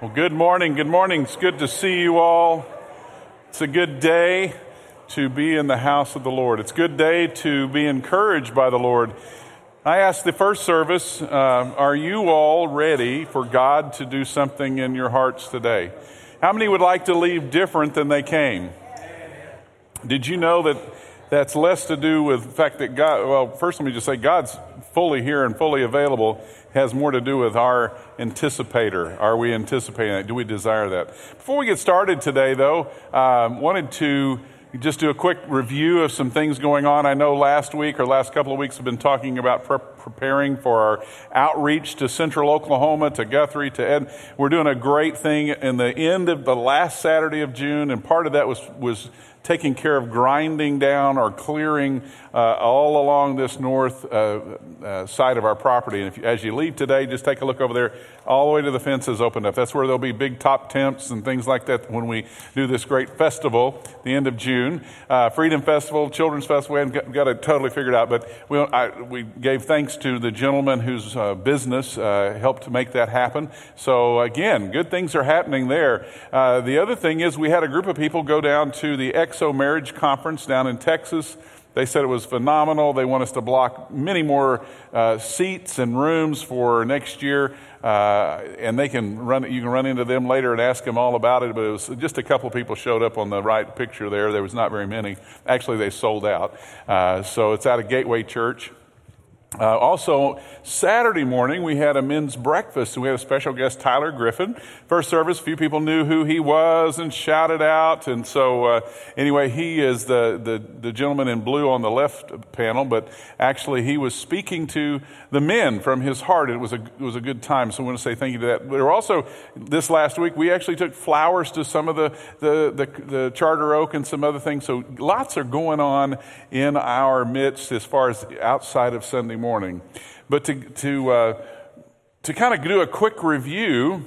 Well, good morning. Good morning. It's good to see you all. It's a good day to be in the house of the Lord. It's a good day to be encouraged by the Lord. I asked the first service, are you all ready for God to do something in your hearts today? How many would like to leave different than they came? Did you know that that's less to do with the fact that God, well, first let me just say God's fully here and fully available, has more to do with our anticipator. Are we anticipating that? Do we desire that? Before we get started today, though, wanted to just do a quick review of some things going on. I know last week or last couple of weeks we've been talking about preparing for our outreach to Central Oklahoma, to Guthrie, to Ed. We're doing a great thing in the end of the last Saturday of June, and part of that was taking care of grinding down or clearing all along this north side of our property. And if you, as you leave today, just take a look over there. All the way to the fence is opened up. That's where there'll be big top tents and things like that when we do this great festival at the end of June. Freedom Festival, Children's Festival, we haven't got it totally figured out, but we gave thanks to the gentleman whose business helped to make that happen. So again, good things are happening there. The other thing is we had a group of people go down to the Exo Marriage Conference down in Texas. They said it was phenomenal. They want us to block many more seats and rooms for next year. And they can you can run into them later and ask them all about it. But it was just a couple of people showed up on the right picture there. There was not very many. Actually, they sold out. So it's out of Gateway Church. Also, Saturday morning, we had a men's breakfast, and we had a special guest, Tyler Griffin. First service, a few people knew who he was and shouted out. And so, anyway, he is the gentleman in blue on the left panel, but actually he was speaking to the men from his heart. It was a good time, so I want to say thank you to that. There were also, this last week, we actually took flowers to some of the Charter Oak and some other things. So lots are going on in our midst as far as outside of Sunday morning. But to kind of do a quick review,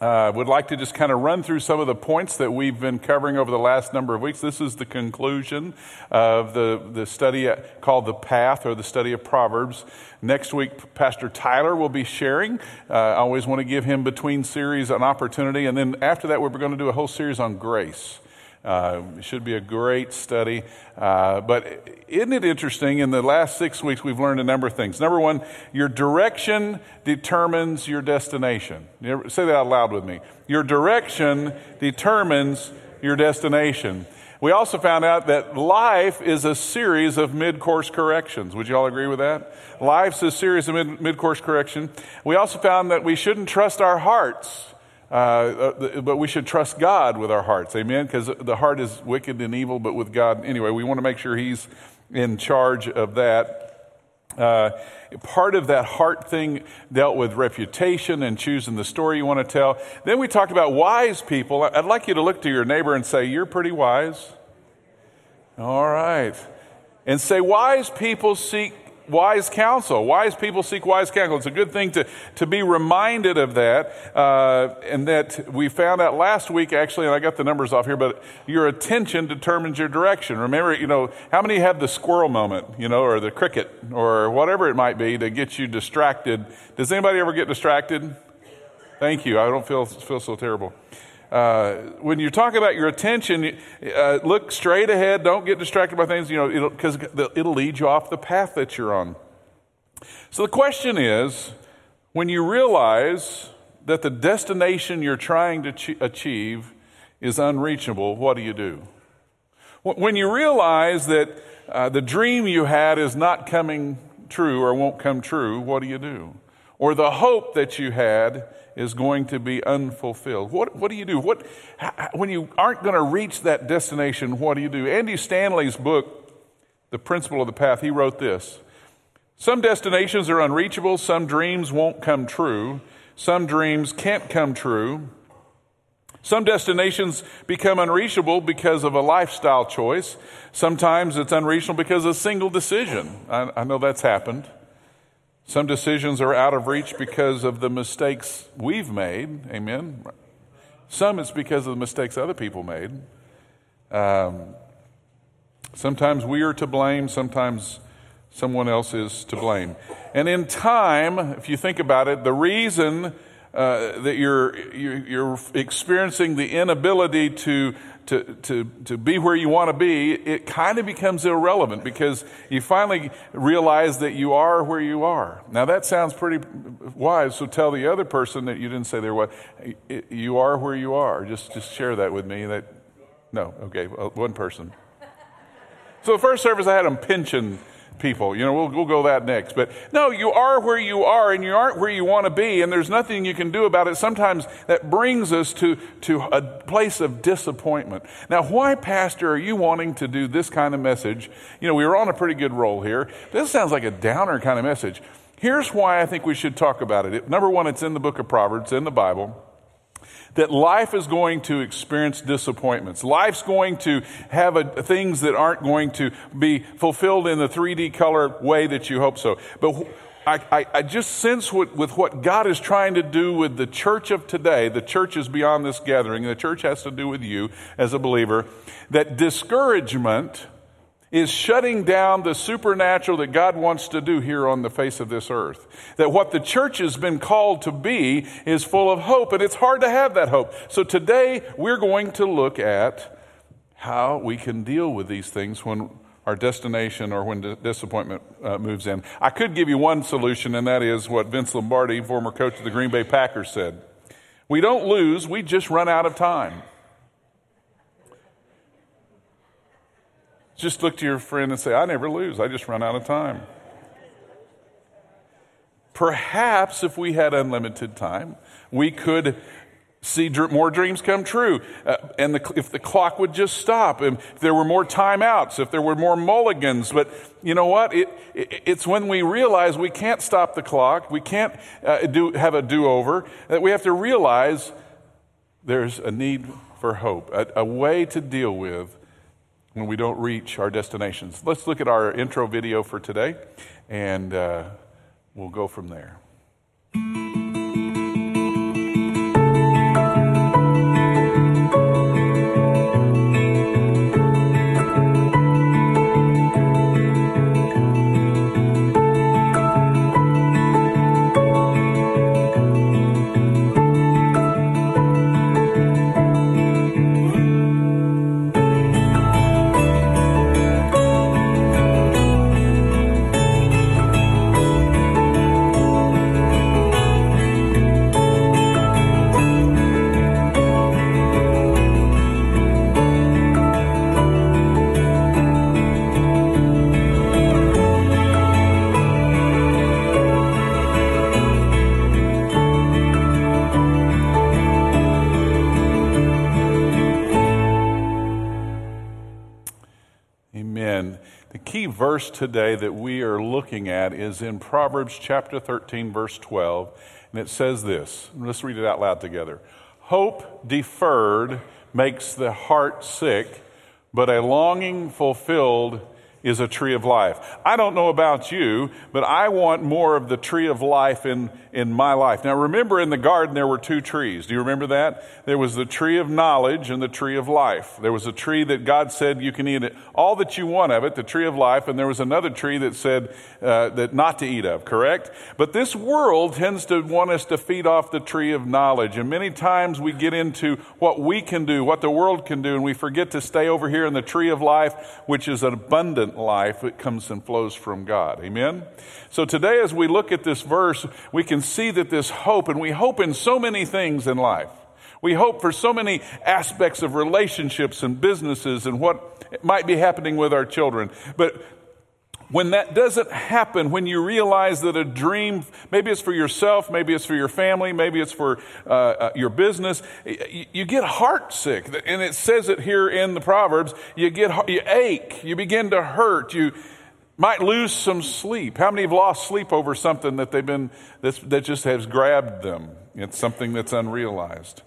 would like to just kind of run through some of the points that we've been covering over the last number of weeks. This is the conclusion of the study called The Path, or the study of Proverbs. Next week, Pastor Tyler will be sharing. I always want to give him between series an opportunity. And then after that, we're going to do a whole series on grace. It should be a great study. But isn't it interesting? In the last 6 weeks, we've learned a number of things. Number one, your direction determines your destination. Say that out loud with me. Your direction determines your destination. We also found out that life is a series of mid-course corrections. Would you all agree with that? Life's a series of mid-course correction. We also found that we shouldn't trust our hearts. But we should trust God with our hearts, amen? Because the heart is wicked and evil, but with God, anyway, we want to make sure He's in charge of that. Part of that heart thing dealt with reputation and choosing the story you want to tell. Then we talked about wise people. I'd like you to look to your neighbor and say, "You're pretty wise." All right. And say, "Wise people seek wise counsel. Wise people seek wise counsel." It's a good thing to be reminded of that. And that we found out last week, actually, and I got the numbers off here, but your attention determines your direction. Remember, how many have the squirrel moment, or the cricket, or whatever it might be that gets you distracted? Does anybody ever get distracted? Thank you. I don't feel so terrible. When you talk about your attention, look straight ahead. Don't get distracted by things, because it'll lead you off the path that you're on. So the question is, when you realize that the destination you're trying to achieve is unreachable, what do you do? When you realize that the dream you had is not coming true or won't come true, what do you do? Or the hope that you had is going to be unfulfilled. What do you do? When you aren't going to reach that destination, what do you do? Andy Stanley's book, The Principle of the Path, he wrote this: "Some destinations are unreachable, some dreams won't come true, some dreams can't come true. Some destinations become unreachable because of a lifestyle choice. Sometimes it's unreachable because of a single decision." I know that's happened. Some decisions are out of reach because of the mistakes we've made, amen? Some it's because of the mistakes other people made. Sometimes we are to blame, sometimes someone else is to blame. And in time, if you think about it, the reason that you're experiencing the inability to be where you want to be, it kind of becomes irrelevant because you finally realize that you are where you are. Now that sounds pretty wise, so tell the other person that you didn't say they're what. You are where you are. Just share that with me. That no, okay, one person. So the first service I had them pinching people. You know, we'll go that next. But no, you are where you are and you aren't where you want to be, and there's nothing you can do about it. Sometimes that brings us to a place of disappointment. Now, why, Pastor, are you wanting to do this kind of message? You know, we were on a pretty good roll here. This sounds like a downer kind of message. Here's why I think we should talk about it. Number one, it's in the book of Proverbs, in the Bible, that life is going to experience disappointments. Life's going to have things that aren't going to be fulfilled in the 3D color way that you hope so. But I just sense with what God is trying to do with the church of today, the church is beyond this gathering, the church has to do with you as a believer, that discouragement is shutting down the supernatural that God wants to do here on the face of this earth. That what the church has been called to be is full of hope, and it's hard to have that hope. So today we're going to look at how we can deal with these things when our destination or when disappointment moves in. I could give you one solution, and that is what Vince Lombardi, former coach of the Green Bay Packers, said. We don't lose, we just run out of time. Just look to your friend and say, I never lose. I just run out of time. Perhaps if we had unlimited time, we could see more dreams come true. And if the clock would just stop, and if there were more timeouts, if there were more mulligans. But you know what? It's when we realize we can't stop the clock. We can't have a do-over. That we have to realize there's a need for hope, a way to deal with when we don't reach our destinations. Let's look at our intro video for today, and we'll go from there. Verse today that we are looking at is in Proverbs chapter 13, verse 12, and it says this. Let's read it out loud together. Hope deferred makes the heart sick, but a longing fulfilled is a tree of life. I don't know about you, but I want more of the tree of life in my life. Now remember, in the garden there were two trees. Do you remember that? There was the tree of knowledge and the tree of life. There was a tree that God said you can eat it, all that you want of it, the tree of life, and there was another tree that said that not to eat of, correct? But this world tends to want us to feed off the tree of knowledge, and many times we get into what we can do, what the world can do, and we forget to stay over here in the tree of life, which is an abundant life that comes and flows from God. Amen? So today as we look at this verse, we can see that this hope, and we hope in so many things in life. We hope for so many aspects of relationships and businesses and what might be happening with our children. But when that doesn't happen, when you realize that a dream, maybe it's for yourself, maybe it's for your family, maybe it's for your business, you get heartsick. And it says it here in the Proverbs, you ache, you begin to hurt, you might lose some sleep. How many have lost sleep over something that they've been, that just has grabbed them? It's something that's unrealized.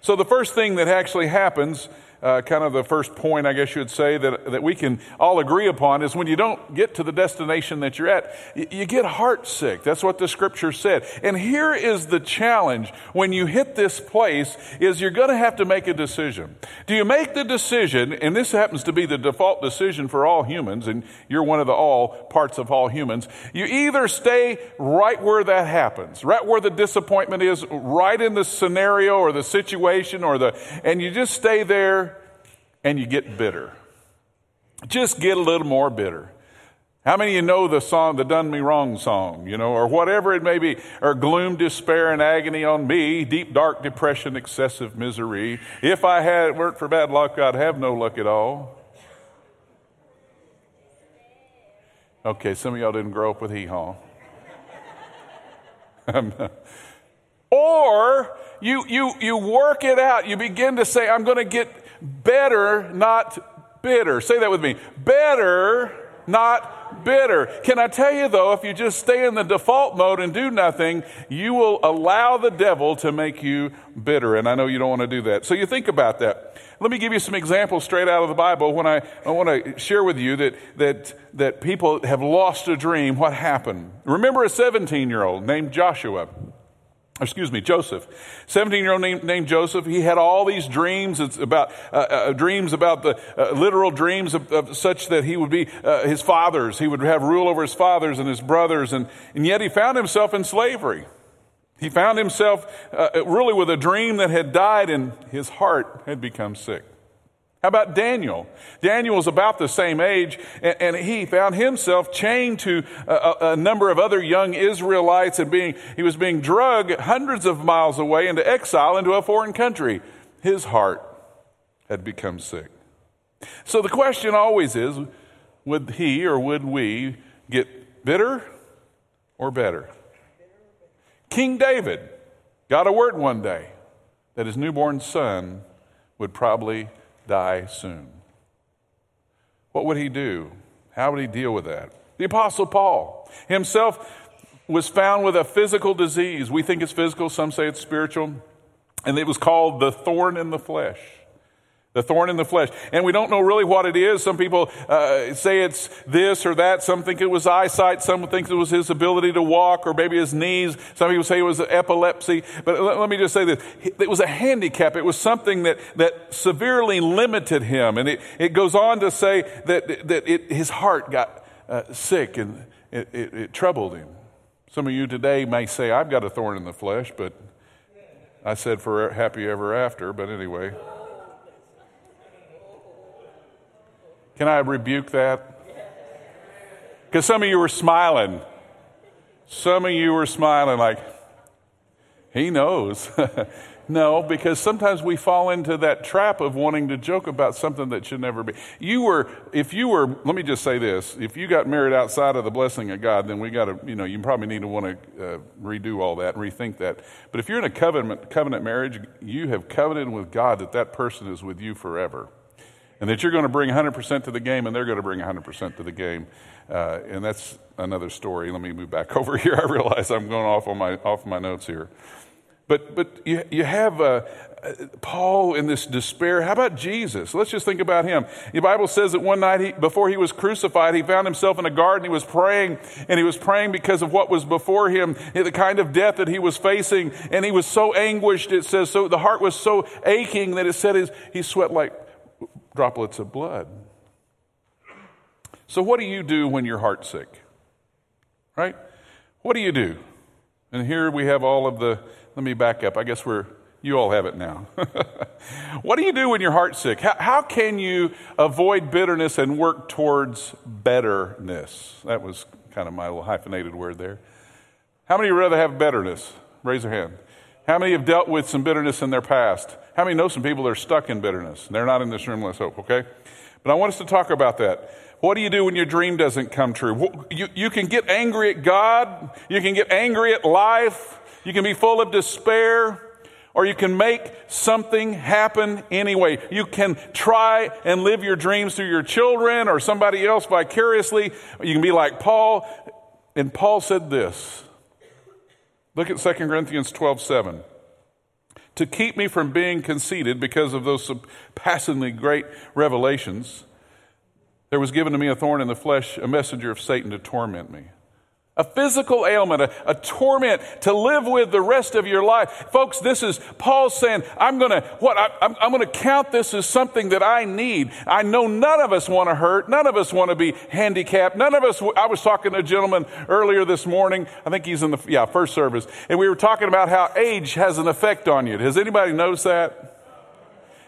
So the first thing that actually happens kind of the first point, I guess you would say, that we can all agree upon is when you don't get to the destination that you're at, you get heartsick. That's what the scripture said. And here is the challenge when you hit this place is you're going to have to make a decision. Do you make the decision, and this happens to be the default decision for all humans, and you're one of the all parts of all humans, you either stay right where that happens, right where the disappointment is, right in the scenario or the situation and you just stay there and you get bitter. Just get a little more bitter. How many of you know the song, the Done Me Wrong song, or whatever it may be, or gloom, despair, and agony on me, deep, dark depression, excessive misery. If I had it weren't for bad luck, I'd have no luck at all. Okay, some of y'all didn't grow up with hee-haw. Or you work it out. You begin to say, I'm going to get better, not bitter. Say that with me. Better, not bitter. Can I tell you, though, if you just stay in the default mode and do nothing, you will allow the devil to make you bitter. And I know you don't want to do that. So you think about that. Let me give you some examples straight out of the Bible. When I want to share with you that people have lost a dream, what happened? Remember a 17-year-old named Joseph, 17-year-old named Joseph. He had all these dreams. It's about literal dreams of such that he would be his father's. He would have rule over his fathers and his brothers. And yet he found himself in slavery. He found himself really with a dream that had died and his heart had become sick. How about Daniel? Daniel was about the same age, and he found himself chained to a number of other young Israelites, and he was being dragged hundreds of miles away into exile into a foreign country. His heart had become sick. So the question always is, would he or would we get bitter or better? King David got a word one day that his newborn son would probably die soon. What would he do? How would he deal with that? The Apostle Paul himself was found with a physical disease. We think it's physical, some say it's spiritual, and it was called the thorn in the flesh. The thorn in the flesh. And we don't know really what it is. Some people say it's this or that. Some think it was eyesight. Some think it was his ability to walk or maybe his knees. Some people say it was epilepsy. But let me just say this. It was a handicap. It was something that severely limited him. And it goes on to say that his heart got sick and it troubled him. Some of you today may say, I've got a thorn in the flesh, but I said for happy ever after. But anyway. Can I rebuke that? Because some of you were smiling. Some of you were smiling like, he knows. No, because sometimes we fall into that trap of wanting to joke about something that should never be. Let me just say this, if you got married outside of the blessing of God, then we got to, you probably need to want to redo all that and rethink that. But if you're in a covenant marriage, you have covenanted with God that person is with you forever. And that you're going to bring 100% to the game, and they're going to bring 100% to the game, and that's another story. Let me move back over here. I realize I'm going off my notes here, but you have Paul in this despair. How about Jesus? Let's just think about him. The Bible says that one night before he was crucified, he found himself in a garden. He was praying because of what was before him, the kind of death that he was facing, and he was so anguished. It says so. The heart was so aching that it said he sweat like droplets of blood. So what do you do when you're heartsick? Right? What do you do? And here we have all of the, let me back up. I guess you all have it now. What do you do when you're heartsick? How can you avoid bitterness and work towards betterness? That was kind of my little hyphenated word there. How many would rather have betterness? Raise your hand. How many have dealt with some bitterness in their past? How many know some people that are stuck in bitterness? They're not in this room, let's hope, okay? But I want us to talk about that. What do you do when your dream doesn't come true? You can get angry at God. You can get angry at life. You can be full of despair. Or you can make something happen anyway. You can try and live your dreams through your children or somebody else vicariously. You can be like Paul. And Paul said this. Look at 2 Corinthians 12:7. to keep me from being conceited because of those surpassingly great revelations, there was given to me a thorn in the flesh, a messenger of Satan to torment me. A physical ailment, a torment to live with the rest of your life. Folks, this is Paul saying, I'm going to count this as something that I need. I know none of us want to hurt. None of us want to be handicapped. None of us, I was talking to a gentleman earlier this morning. I think he's in the first service. And we were talking about how age has an effect on you. Has anybody noticed that?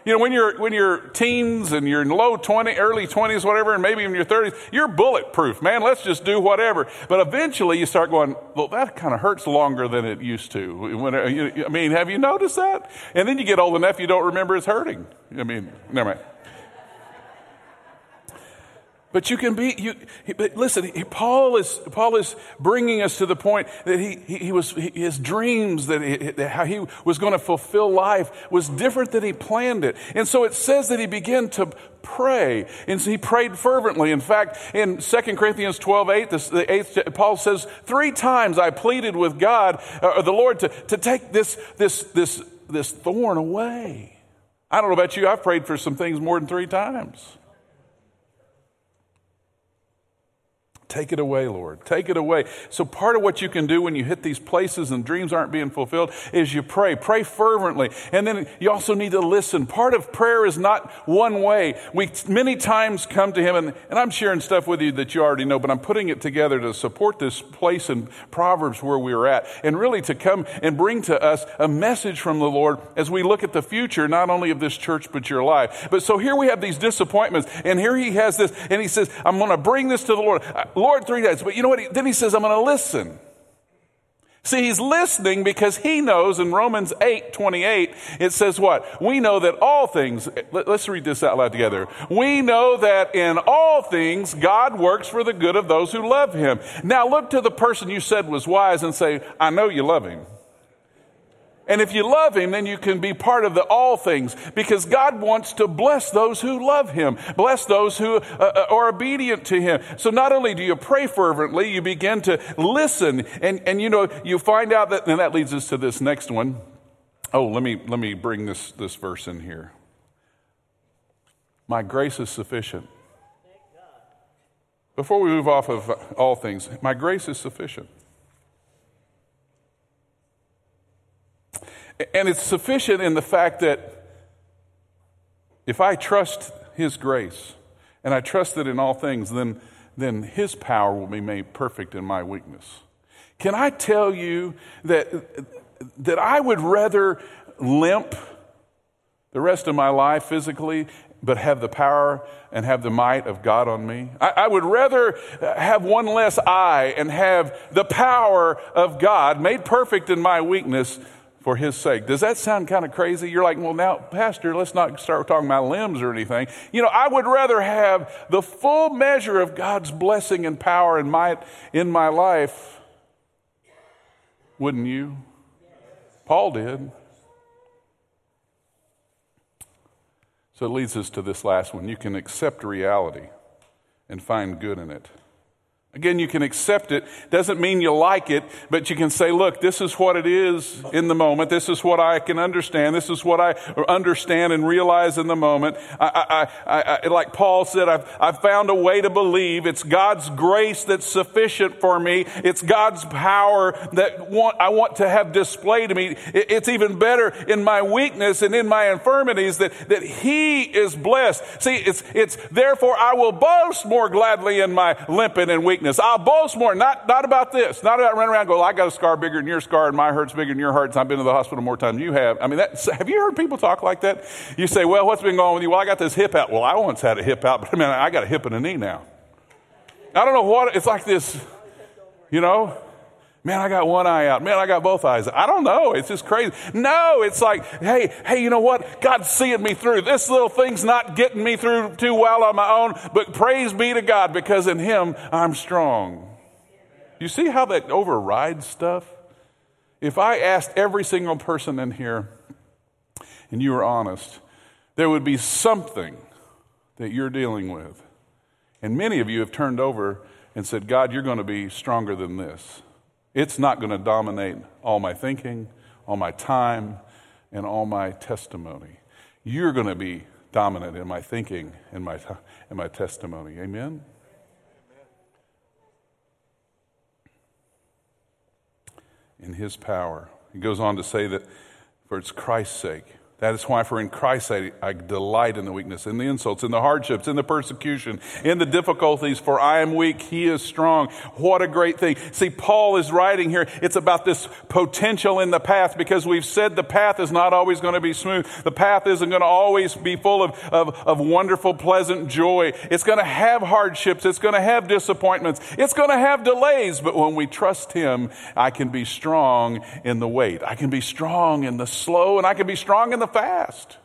You know, when you're teens and you're in low 20s, early 20s, whatever, and maybe even your 30s, you're bulletproof, man. Let's just do whatever. But eventually you start going, well, that kind of hurts longer than it used to. Have you noticed that? And then you get old enough you don't remember it's hurting. Never mind. But you can be. But listen, Paul is bringing us to the point that his dreams how he was going to fulfill life was different than he planned it, and so it says that he began to pray, and so he prayed fervently. In fact, in 2 Corinthians 12:8, the eighth, Paul says, 3 times I pleaded with God, or the Lord, to take this thorn away. I don't know about you, I've prayed for some things more than 3 times. Take it away, Lord. Take it away. So part of what you can do when you hit these places and dreams aren't being fulfilled is you pray. Pray fervently. And then you also need to listen. Part of prayer is not one way. We many times come to him, and I'm sharing stuff with you that you already know, but I'm putting it together to support this place in Proverbs where we're at, and really to come and bring to us a message from the Lord as we look at the future, not only of this church, but your life. But so here we have these disappointments, and here he has this, and he says, I'm going to bring this to the Lord. Lord, 3 days. But you know what? Then he says, I'm going to listen. See, he's listening because he knows in Romans 8:28, it says what? We know that all things, let's read this out loud together. We know that in all things, God works for the good of those who love him. Now look to the person you said was wise and say, I know you love him. And if you love him, then you can be part of the all things, because God wants to bless those who love him, bless those who are obedient to him. So not only do you pray fervently, you begin to listen, and you find out that, and that leads us to this next one. Oh, let me bring this verse in here. My grace is sufficient. Before we move off of all things, my grace is sufficient. And it's sufficient in the fact that if I trust his grace and I trust it in all things, then his power will be made perfect in my weakness. Can I tell you that I would rather limp the rest of my life physically, but have the power and have the might of God on me? I would rather have one less eye and have the power of God made perfect in my weakness for his sake. Does that sound kind of crazy? You're like, well, now, Pastor, let's not start talking about limbs or anything. I would rather have the full measure of God's blessing and power and might in my life. Wouldn't you? Paul did. So it leads us to this last one. You can accept reality and find good in it. Again, you can accept it. Doesn't mean you like it, but you can say, look, this is what it is in the moment. This is what I can understand. This is what I understand and realize in the moment. I like Paul said, I've found a way to believe. It's God's grace that's sufficient for me. It's God's power that I want to have displayed to me. It's even better in my weakness and in my infirmities that he is blessed. See, it's therefore I will boast more gladly in my limping and weakness. I'll boast more, not about this, not about running around and go, I got a scar bigger than your scar and my hurt's bigger than your hurts. I've been to the hospital more times than you have. Have you heard people talk like that? You say, well, what's been going on with you? Well, I got this hip out. Well, I once had a hip out, but I got a hip and a knee now. I don't know what, it's like this, Man, I got one eye out. Man, I got both eyes out. I don't know. It's just crazy. No, it's like, hey, you know what? God's seeing me through. This little thing's not getting me through too well on my own, but praise be to God, because in him I'm strong. You see how that overrides stuff? If I asked every single person in here, and you were honest, there would be something that you're dealing with. And many of you have turned over and said, God, you're going to be stronger than this. It's not going to dominate all my thinking, all my time, and all my testimony. You're going to be dominant in my thinking and my testimony. Amen? In his power. He goes on to say that for it's Christ's sake. That is why for in Christ I delight in the weakness, in the insults, in the hardships, in the persecution, in the difficulties, for I am weak, he is strong. What a great thing. See, Paul is writing here. It's about this potential in the path, because we've said the path is not always going to be smooth. The path isn't going to always be full of wonderful, pleasant joy. It's going to have hardships. It's going to have disappointments. It's going to have delays. But when we trust him, I can be strong in the wait. I can be strong in the slow, and I can be strong in the fast.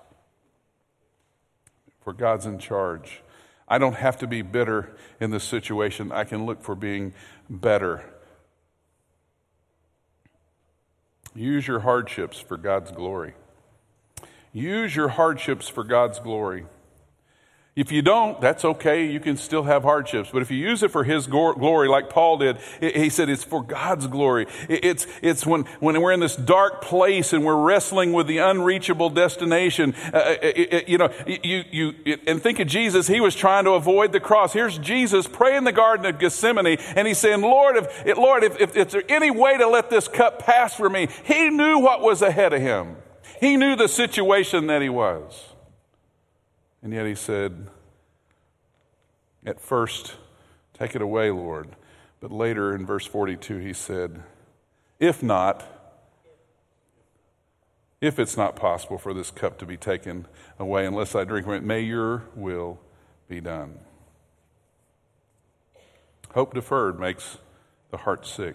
For God's in charge. I don't have to be bitter in this situation. I can look for being better. Use your hardships for God's glory. Use your hardships for God's glory. If you don't, that's okay. You can still have hardships. But if you use it for his glory, like Paul did, he said it's for God's glory. It's when we're in this dark place and we're wrestling with the unreachable destination. And think of Jesus. He was trying to avoid the cross. Here's Jesus praying in the Garden of Gethsemane, and he's saying, Lord, if there's any way to let this cup pass for me. He knew what was ahead of him. He knew the situation that he was. And yet he said, at first, take it away, Lord. But later in verse 42, he said, if it's not possible for this cup to be taken away, unless I drink from it, may your will be done. Hope deferred makes the heart sick.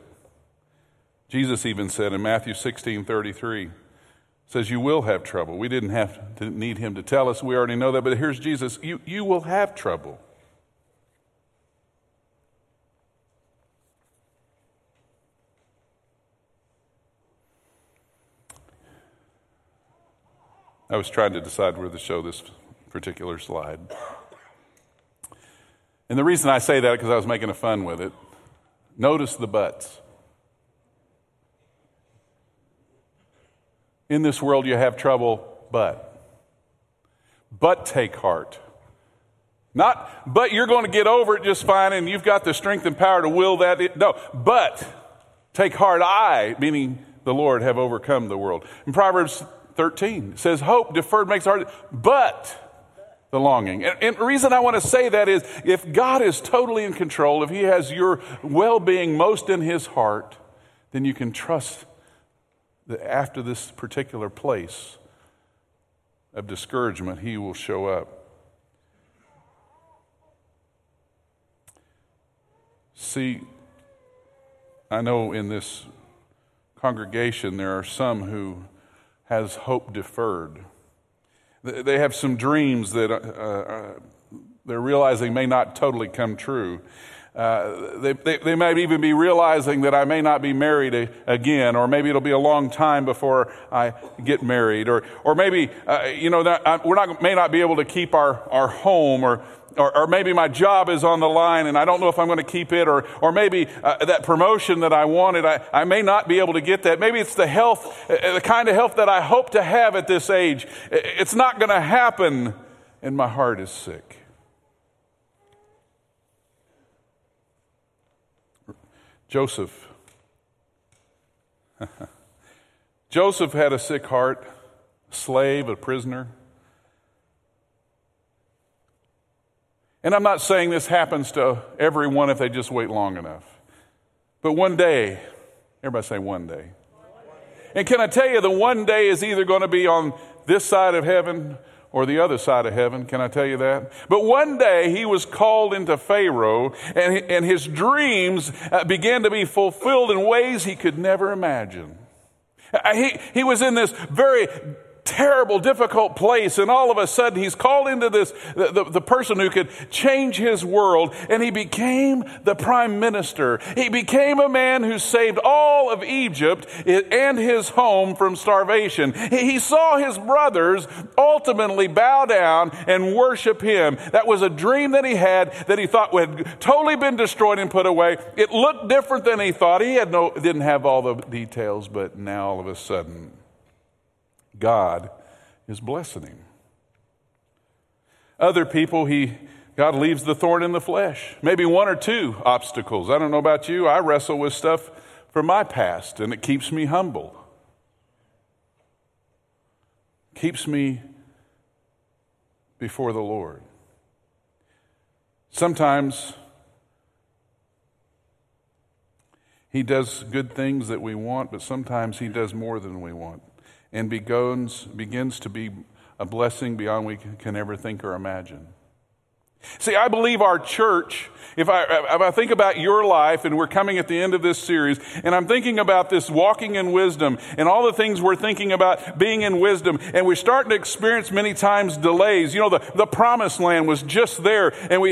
Jesus even said in Matthew 16:33, says you will have trouble. We didn't need him to tell us. We already know that. But here's Jesus. You will have trouble. I was trying to decide where to show this particular slide. And the reason I say that is because I was making a fun with it. Notice the buts. In this world you have trouble, but take heart. Not, but you're going to get over it just fine and you've got the strength and power to will that. No, but take heart, I, meaning the Lord, have overcome the world. In Proverbs 13, it says, hope deferred makes heart, but the longing. And the reason I want to say that is if God is totally in control, if he has your well-being most in his heart, then you can trust that after this particular place of discouragement, he will show up. See, I know in this congregation there are some who has hope deferred. They have some dreams that they're realizing may not totally come true. They might even be realizing that I may not be married again, or maybe it'll be a long time before I get married, or maybe may not be able to keep our home, or maybe my job is on the line and I don't know if I'm going to keep it, or maybe that promotion that I wanted, I may not be able to get that. Maybe it's the health, the kind of health that I hope to have at this age. It's not going to happen, and my heart is sick. Joseph had a sick heart, a slave, a prisoner. And I'm not saying this happens to everyone if they just wait long enough. But one day, everybody say one day. One day. And can I tell you, the one day is either going to be on this side of heaven or the other side of heaven. Can I tell you that? But one day he was called into Pharaoh, and his dreams began to be fulfilled in ways he could never imagine. He was in this very terrible, difficult place, and all of a sudden he's called into this, the person who could change his world, and he became the prime minister. He became a man who saved all of Egypt and his home from starvation. He saw his brothers ultimately bow down and worship him. That was a dream that he had that he thought had totally been destroyed and put away. It looked different than he thought. He didn't have all the details, but now all of a sudden God is blessing him. Other people, God leaves the thorn in the flesh. Maybe one or two obstacles. I don't know about you. I wrestle with stuff from my past, and it keeps me humble. Keeps me before the Lord. Sometimes he does good things that we want, but sometimes he does more than we want and begins to be a blessing beyond we can ever think or imagine. See, I believe our church, if I think about your life, and we're coming at the end of this series, and I'm thinking about this walking in wisdom and all the things we're thinking about being in wisdom, and we're starting to experience many times delays. You know, the promised land was just there, and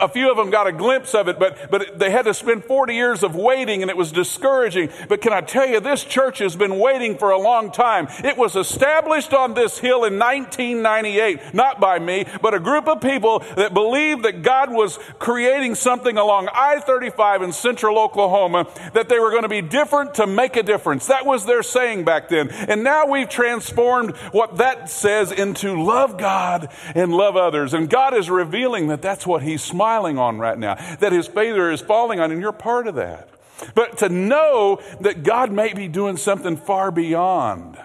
a few of them got a glimpse of it, but they had to spend 40 years of waiting, and it was discouraging. But can I tell you, this church has been waiting for a long time. It was established on this hill in 1998, not by me, but a group of people that believed that God was creating something along I-35 in Central Oklahoma, that they were going to be different to make a difference. That was their saying back then. And now we've transformed what that says into love God and love others. And God is revealing that that's what he's smiling on right now, that his favor is falling on, and you're part of that. But to know that God may be doing something far beyond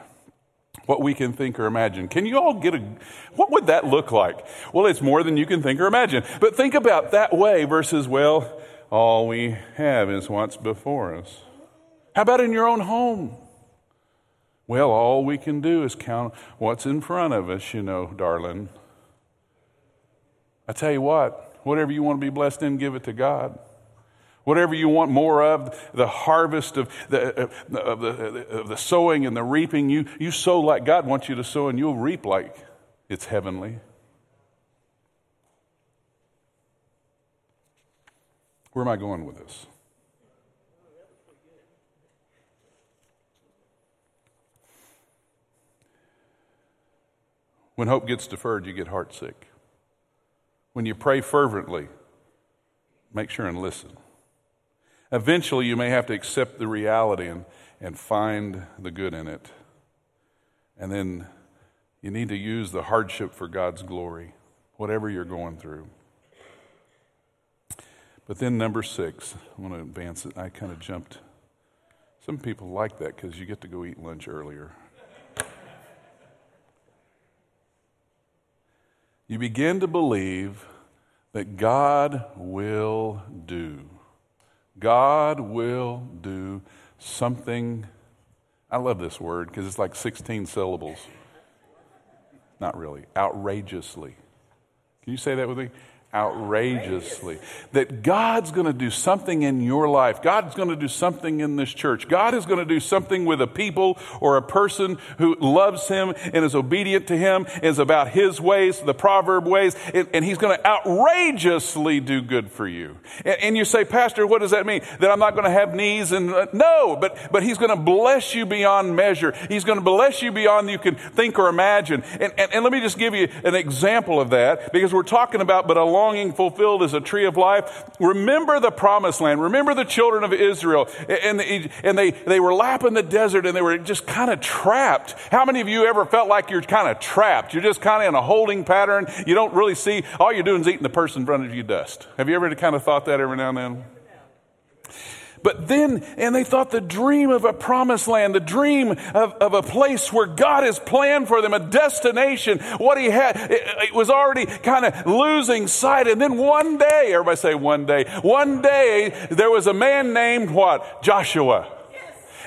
what we can think or imagine. Can you all what would that look like? Well, it's more than you can think or imagine. But think about that way versus, well, all we have is what's before us. How about in your own home? Well, all we can do is count what's in front of us, you know, darling. I tell you what, whatever you want to be blessed in, give it to God. Whatever you want more of, the harvest of the sowing and the reaping, you sow like God wants you to sow, and you'll reap like it's heavenly. Where am I going with this? When hope gets deferred, you get heartsick. When you pray fervently, make sure and listen. Eventually, you may have to accept the reality and find the good in it. And then you need to use the hardship for God's glory, whatever you're going through. But then number 6, I want to advance it. I kind of jumped. Some people like that because you get to go eat lunch earlier. You begin to believe that God will do. God will do something. I love this word because it's like 16 syllables. Not really. Outrageously. Can you say that with me? Outrageously. That God's going to do something in your life. God's going to do something in this church. God is going to do something with a people or a person who loves him and is obedient to him, is about his ways, the proverb ways, and he's going to outrageously do good for you. And you say, Pastor, what does that mean? That I'm not going to have needs? And no, but he's going to bless you beyond measure. He's going to bless you beyond you can think or imagine. And let me just give you an example of that, because we're talking about, but a longing fulfilled is a tree of life. Remember the promised land. Remember the children of Israel. And they were lapping the desert, and they were just kind of trapped. How many of you ever felt like you're kind of trapped? You're just kind of in a holding pattern. You don't really see. All you're doing is eating the person in front of you dust. Have you ever kind of thought that every now and then? But then, and they thought the dream of a promised land, the dream of a place where God has planned for them, a destination, what he had, it was already kind of losing sight. And then one day, everybody say one day there was a man named what? Joshua.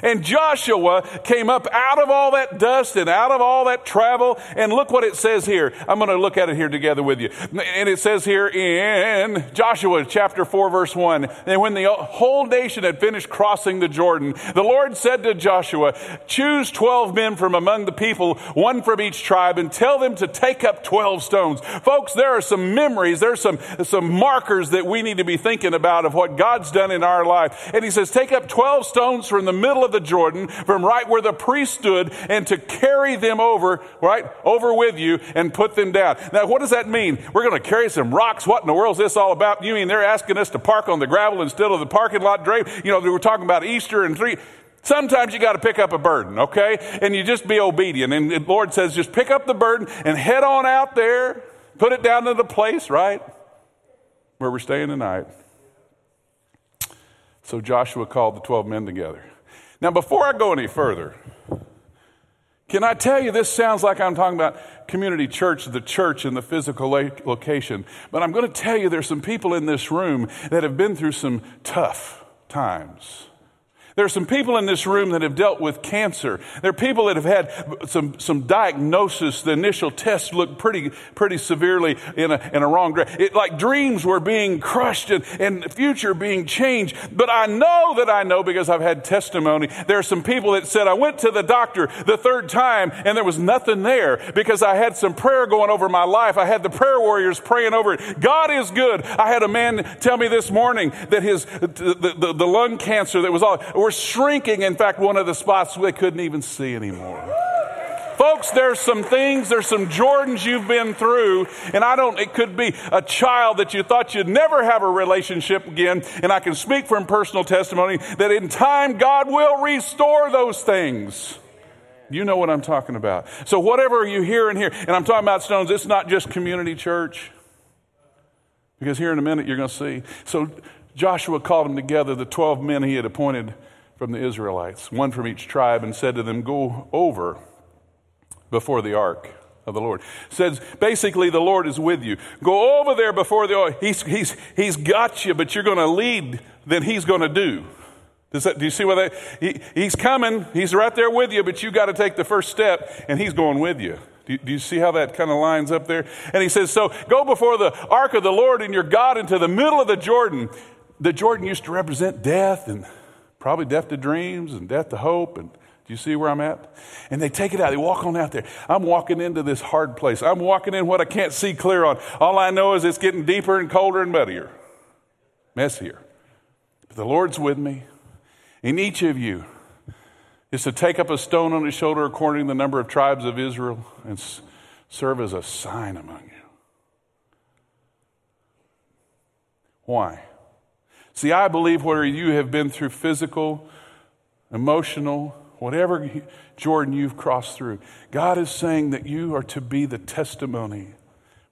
And Joshua came up out of all that dust and out of all that travel. And look what it says here. I'm going to look at it here together with you. And it says here in Joshua chapter 4, verse 1, and when the whole nation had finished crossing the Jordan, the Lord said to Joshua, choose 12 men from among the people, one from each tribe, and tell them to take up 12 stones. Folks, there are some memories. There's some markers that we need to be thinking about of what God's done in our life. And he says, take up 12 stones from the middle of the Jordan, from right where the priest stood, and to carry them over with you and put them down. Now, what does that mean? We're going to carry some rocks. What in the world is this all about? You mean they're asking us to park on the gravel instead of the parking lot drape? You know, they were talking about Easter and Sometimes you got to pick up a burden, okay? And you just be obedient. And the Lord says, just pick up the burden and head on out there. Put it down to the place, right, where we're staying tonight. So Joshua called the 12 men together. Now, before I go any further, can I tell you, this sounds like I'm talking about community church, the church and the physical location. But I'm going to tell you there's some people in this room that have been through some tough times. There are some people in this room that have dealt with cancer. There are people that have had some diagnosis. The initial test looked pretty severely in a wrong direction. It, like dreams were being crushed and the future being changed. But I know that I know because I've had testimony. There are some people that said, I went to the doctor the third time and there was nothing there because I had some prayer going over my life. I had the prayer warriors praying over it. God is good. I had a man tell me this morning that the lung cancer that was all... We're shrinking. In fact, one of the spots we couldn't even see anymore. Folks, there's some things, there's some Jordans you've been through, and it could be a child that you thought you'd never have a relationship again, and I can speak from personal testimony that in time, God will restore those things. You know what I'm talking about. So whatever you hear in here, and I'm talking about Stones, it's not just community church, because here in a minute you're going to see. So Joshua called them together, the 12 men he had appointed from the Israelites, one from each tribe, and said to them, go over before the ark of the Lord. Says, basically, the Lord is with you. Go over there before the ark. He's got you, but you're going to lead than he's going to do. Do you see what he's coming. He's right there with you, but you got to take the first step, and he's going with you. Do you see how that kind of lines up there? And he says, so go before the ark of the Lord and your God into the middle of the Jordan. The Jordan used to represent death and... Probably death to dreams and death to hope. And do you see where I'm at? And they take it out. They walk on out there. I'm walking into this hard place. I'm walking in what I can't see clear on. All I know is it's getting deeper and colder and muddier, messier. But the Lord's with me. And each of you is to take up a stone on his shoulder according to the number of tribes of Israel and serve as a sign among you. Why? See, I believe whether you have been through physical, emotional, whatever Jordan you've crossed through, God is saying that you are to be the testimony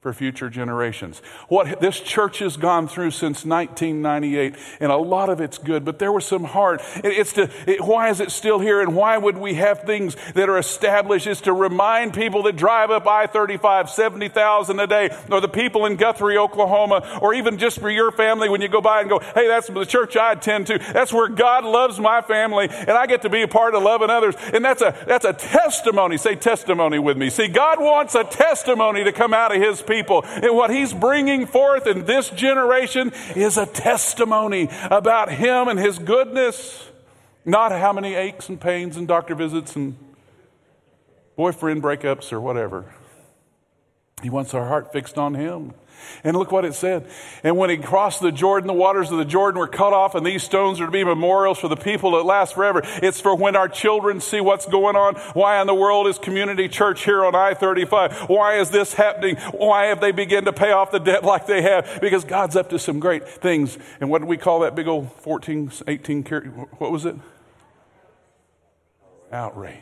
for future generations. What this church has gone through since 1998, and a lot of it's good, but there was some hard. Why is it still here, and why would we have things that are established? It's to remind people that drive up I-35, 70,000 a day, or the people in Guthrie, Oklahoma, or even just for your family when you go by and go, hey, that's the church I attend to. That's where God loves my family, and I get to be a part of loving others. And that's a testimony. Say testimony with me. See, God wants a testimony to come out of his people. And what he's bringing forth in this generation is a testimony about him and his goodness, not how many aches and pains and doctor visits and boyfriend breakups or whatever. He wants our heart fixed on him. And look what it said. And when he crossed the Jordan, the waters of the Jordan were cut off, and these stones are to be memorials for the people that last forever. It's for when our children see what's going on. Why in the world is community church here on I-35? Why is this happening? Why have they begun to pay off the debt like they have? Because God's up to some great things. And what do we call that big old 14, 18, what was it? Outrage.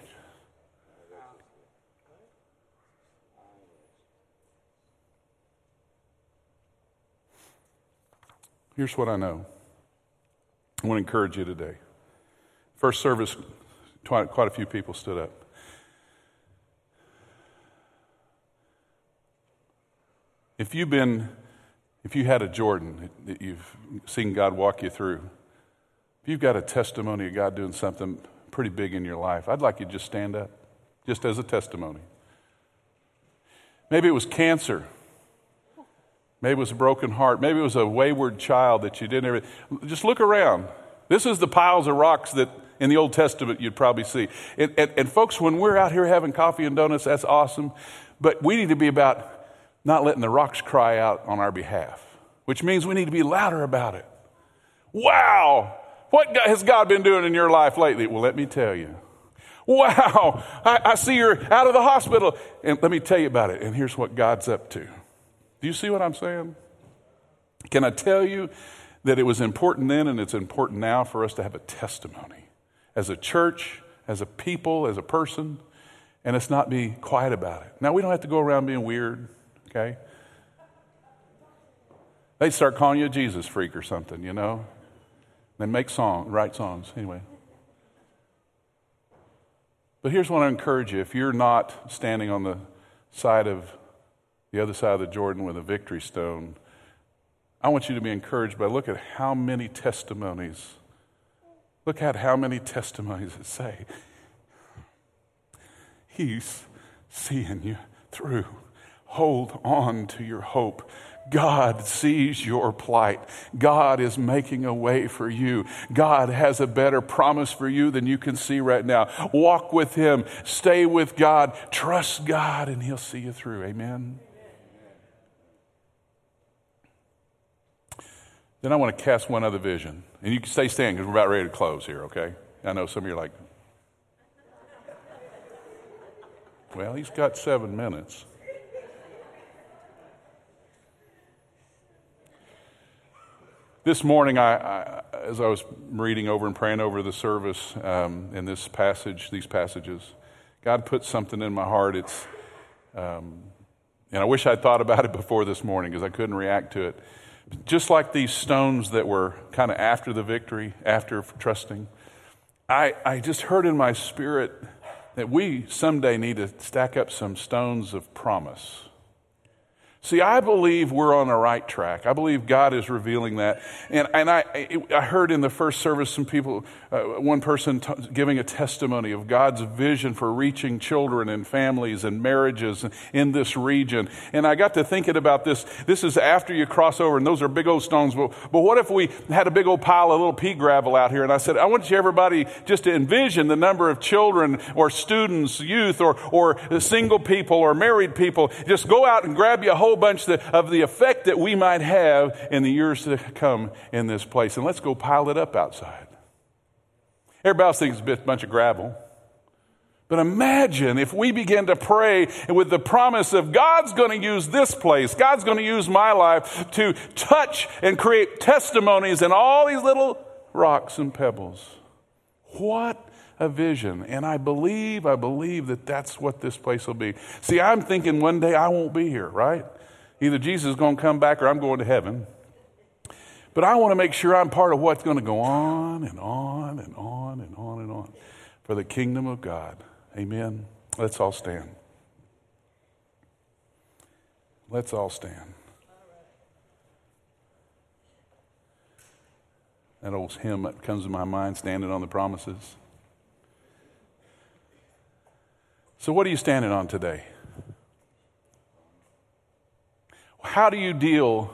Here's what I know. I want to encourage you today. First service, quite a few people stood up. If you had a Jordan that you've seen God walk you through, if you've got a testimony of God doing something pretty big in your life, I'd like you to just stand up, just as a testimony. Maybe it was cancer. Maybe it was a broken heart. Maybe it was a wayward child that you didn't ever... Just look around. This is the piles of rocks that in the Old Testament you'd probably see. And folks, when we're out here having coffee and donuts, that's awesome. But we need to be about not letting the rocks cry out on our behalf, which means we need to be louder about it. Wow! What has God been doing in your life lately? Well, let me tell you. Wow! I see you're out of the hospital. And let me tell you about it. And here's what God's up to. Do you see what I'm saying? Can I tell you that it was important then and it's important now for us to have a testimony as a church, as a people, as a person, and let's not be quiet about it. Now, we don't have to go around being weird, okay? They'd start calling you a Jesus freak or something, you know? Then write songs, anyway. But here's what I encourage you. If you're not standing on the other side of the Jordan with a victory stone, I want you to be encouraged by look at how many testimonies. Look at how many testimonies that say, He's seeing you through. Hold on to your hope. God sees your plight. God is making a way for you. God has a better promise for you than you can see right now. Walk with Him. Stay with God. Trust God, and He'll see you through. Amen? Then I want to cast one other vision. And you can stay standing because we're about ready to close here, okay? I know some of you are like, well, he's got 7 minutes. This morning, I as I was reading over and praying over the service in this passage, these passages, God put something in my heart. It's, and I wish I'd thought about it before this morning because I couldn't react to it. Just like these stones that were kind of after the victory, after trusting, I just heard in my spirit that we someday need to stack up some stones of promise. See, I believe we're on the right track. I believe God is revealing that. And I heard in the first service some people, one person giving a testimony of God's vision for reaching children and families and marriages in this region. And I got to thinking about this. This is after you cross over, and those are big old stones. But what if we had a big old pile of little pea gravel out here? And I said, I want you everybody just to envision the number of children or students, youth, or single people or married people. Just go out and grab you a whole bunch of the effect that we might have in the years to come in this place. And let's go pile it up outside. Everybody else thinks it's a bunch of gravel. But imagine if we begin to pray with the promise of God's going to use this place, God's going to use my life to touch and create testimonies in all these little rocks and pebbles. What a vision. And I believe that that's what this place will be. See, I'm thinking one day I won't be here, right? Either Jesus is going to come back or I'm going to heaven. But I want to make sure I'm part of what's going to go on and on and on and on and on for the kingdom of God. Amen. Let's all stand. Let's all stand. That old hymn that comes to my mind, Standing on the Promises. So what are you standing on today? How do you deal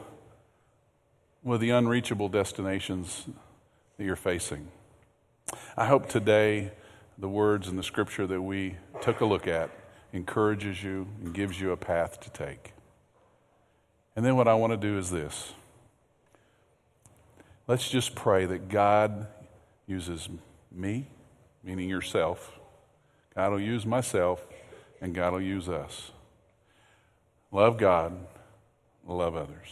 with the unreachable destinations that you're facing? I hope today the words and the scripture that we took a look at encourages you and gives you a path to take. And then what I want to do is this. Let's just pray that God uses me, meaning yourself. God will use myself, and God will use us. Love God, love others.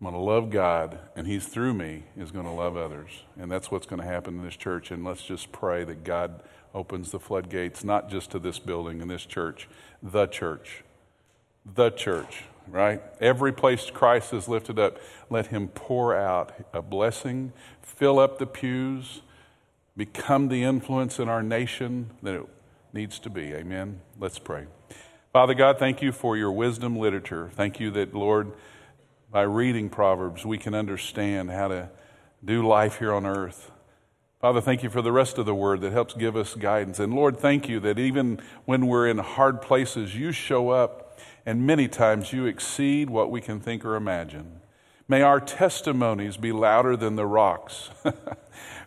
I'm going to love God, and He's through me is going to love others. And that's what's going to happen in this church. And let's just pray that God opens the floodgates, not just to this building and this church, the church, right? Every place Christ is lifted up, let Him pour out a blessing, fill up the pews, become the influence in our nation that it needs to be. Amen. Let's pray. Father God, thank you for your wisdom literature. Thank you that, Lord, by reading Proverbs, we can understand how to do life here on earth. Father, thank you for the rest of the word that helps give us guidance. And Lord, thank you that even when we're in hard places, you show up, and many times you exceed what we can think or imagine. May our testimonies be louder than the rocks.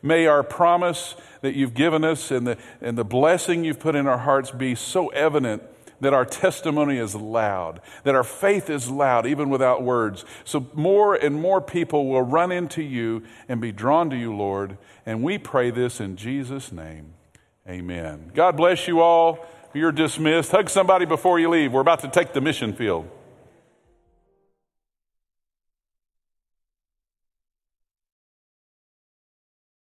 May our promise that you've given us and the blessing you've put in our hearts be so evident that our testimony is loud, that our faith is loud, even without words. So more and more people will run into you and be drawn to you, Lord. And we pray this in Jesus' name. Amen. God bless you all. You're dismissed. Hug somebody before you leave. We're about to take the mission field.